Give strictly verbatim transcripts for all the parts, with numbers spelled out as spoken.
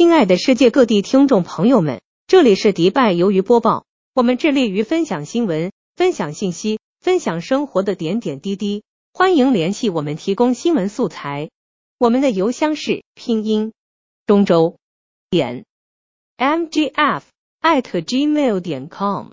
亲爱的世界各地听众朋友们，这里是迪拜鱿鱼播报，我们致力于分享新闻、分享信息、分享生活的点点滴滴，欢迎联系我们提供新闻素材。我们的邮箱是拼音中州点 mgf at gmail 点 com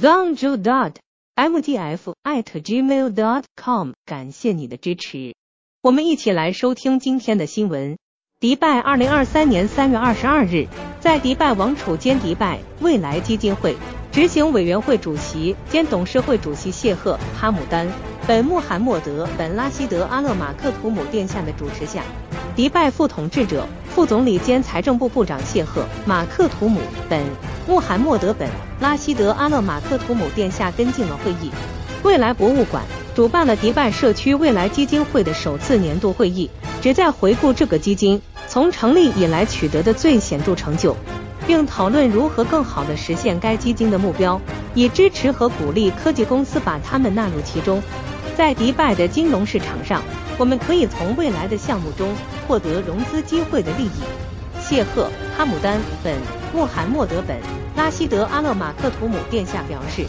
zhangzhou dot mgf at gmail dot com。感谢你的支持，我们一起来收听今天的新闻。迪拜二零二三年三月二十二日，在迪拜王储兼迪拜未来基金会执行委员会主席兼董事会主席谢赫·哈姆丹·本穆罕默德·本拉希德·阿勒马克图姆殿下的主持下，迪拜副统治者、副总理兼财政部部长谢赫·马克图姆·本穆罕默德·本拉希德·阿勒马克图姆殿下跟进了会议。未来博物馆主办了迪拜社区未来基金会的首次年度会议，旨在回顾这个基金从成立以来取得的最显著成就，并讨论如何更好地实现该基金的目标，以支持和鼓励科技公司把它们纳入其中。在迪拜的金融市场上，我们可以从未来的项目中获得融资机会的利益。谢赫·哈姆丹·本穆罕默德·本拉希德·阿勒马克图姆殿下表示，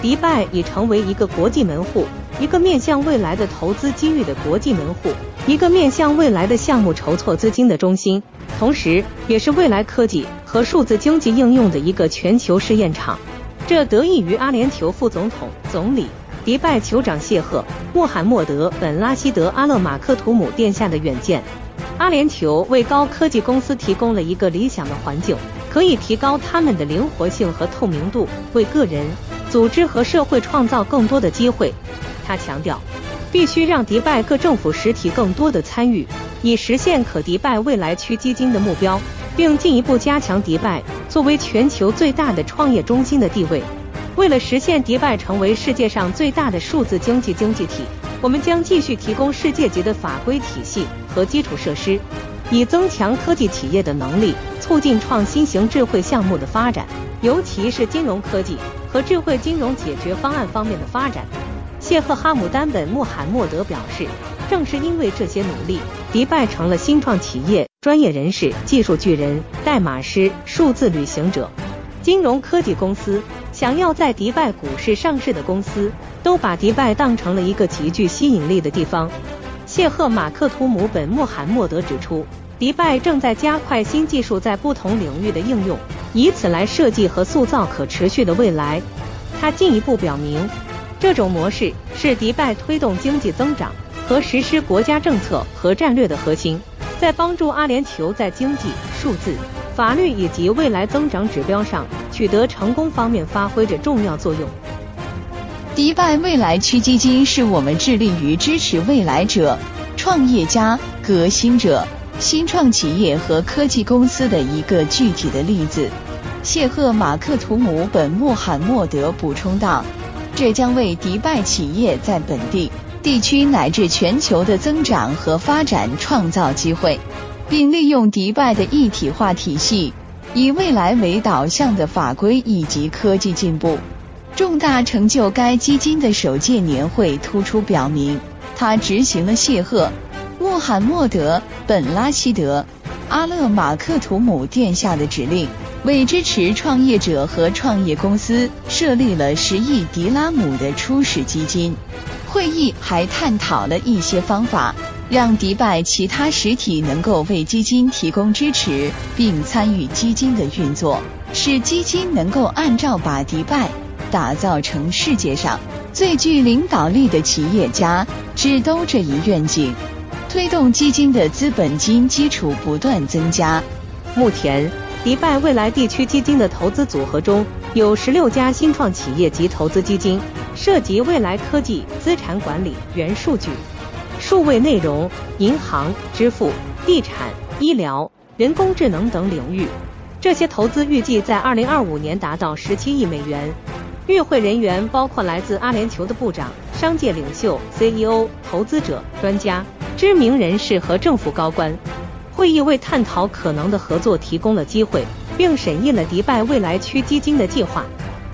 迪拜已成为一个国际门户，一个面向未来的投资机遇的国际门户，一个面向未来的项目筹措资金的中心，同时也是未来科技和数字经济应用的一个全球试验场。这得益于阿联酋副总统、总理、迪拜酋长谢赫穆罕默德·本拉希德·阿勒马克图姆殿下的远见。阿联酋为高科技公司提供了一个理想的环境，可以提高他们的灵活性和透明度，为个人、组织和社会创造更多的机会。他强调，必须让迪拜各政府实体更多的参与，以实现可迪拜未来区基金的目标，并进一步加强迪拜作为全球最大的创业中心的地位。为了实现迪拜成为世界上最大的数字经济经济体，我们将继续提供世界级的法规体系和基础设施，以增强科技企业的能力，促进创新型智慧项目的发展，尤其是金融科技和智慧金融解决方案方面的发展。谢赫·哈姆丹·本穆罕默德表示，正是因为这些努力，迪拜成了新创企业、专业人士、技术巨人、代码师、数字旅行者、金融科技公司，想要在迪拜股市上市的公司，都把迪拜当成了一个极具吸引力的地方。谢赫·马克图姆·本穆罕默德指出，迪拜正在加快新技术在不同领域的应用，以此来设计和塑造可持续的未来。他进一步表明，这种模式是迪拜推动经济增长和实施国家政策和战略的核心，在帮助阿联酋在经济、数字、法律以及未来增长指标上取得成功方面发挥着重要作用。迪拜未来区基金是我们致力于支持未来者、创业家、革新者、新创企业和科技公司的一个具体的例子。谢赫·马克图姆·本穆罕默德补充道，这将为迪拜企业在本地、地区乃至全球的增长和发展创造机会，并利用迪拜的一体化体系，以未来为导向的法规以及科技进步。重大成就该基金的首届年会突出表明，它执行了谢赫·穆罕默德·本拉希德·阿勒马克图姆殿下的指令，为支持创业者和创业公司设立了十亿迪拉姆的初始基金。会议还探讨了一些方法，让迪拜其他实体能够为基金提供支持并参与基金的运作，使基金能够按照把迪拜打造成世界上最具领导力的企业家之都这一愿景，推动基金的资本金基础不断增加。目前，迪拜未来地区基金的投资组合中有十六家新创企业及投资基金，涉及未来科技、资产管理、元数据、数位内容、银行、支付、地产、医疗、人工智能等领域。这些投资预计在二零二五年达到十七亿美元。与会人员包括来自阿联酋的部长、商界领袖、C E O、投资者、专家、知名人士和政府高官。会议为探讨可能的合作提供了机会，并审议了迪拜未来区基金的计划，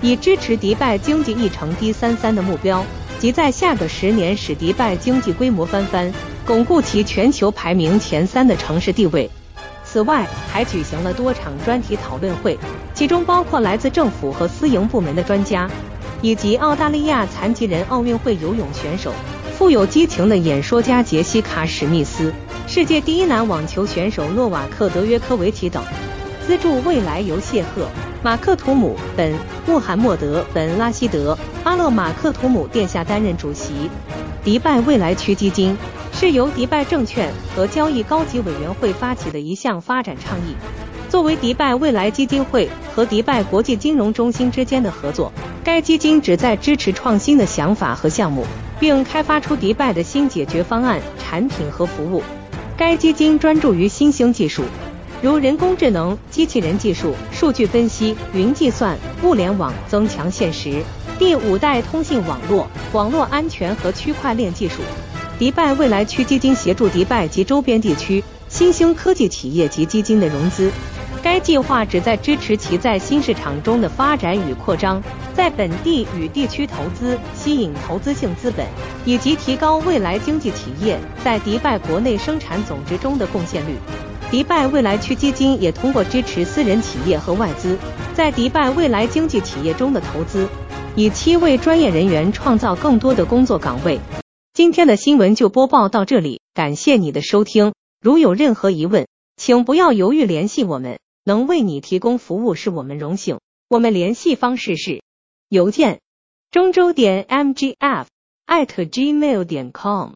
以支持迪拜经济议程第三三的目标，即在下个十年使迪拜经济规模翻番，巩固其全球排名前三的城市地位。此外，还举行了多场专题讨论会，其中包括来自政府和私营部门的专家，以及澳大利亚残疾人奥运会游泳选手、富有激情的演说家杰西卡·史密斯、世界第一男网球选手诺瓦克·德约科维奇等。资助未来由谢赫、马克·图姆·本·穆罕默德·本·拉希德·阿勒马克·图姆殿下担任主席。迪拜未来区基金是由迪拜证券和交易高级委员会发起的一项发展倡议，作为迪拜未来基金会和迪拜国际金融中心之间的合作，该基金旨在支持创新的想法和项目，并开发出迪拜的新解决方案、产品和服务。该基金专注于新兴技术，如人工智能、机器人技术、数据分析、云计算、物联网、增强现实、第五代通信网络、网络安全和区块链技术。迪拜未来区基金协助迪拜及周边地区新兴科技企业及基金的融资，该计划旨在支持其在新市场中的发展与扩张，在本地与地区投资，吸引投资性资本，以及提高未来经济企业在迪拜国内生产总值中的贡献率。迪拜未来区基金也通过支持私人企业和外资在迪拜未来经济企业中的投资，以期为专业人员创造更多的工作岗位。今天的新闻就播报到这里，感谢你的收听。如有任何疑问，请不要犹豫联系我们，能为你提供服务是我们荣幸。我们联系方式是邮件：中州点 mgf at gmail 点 com。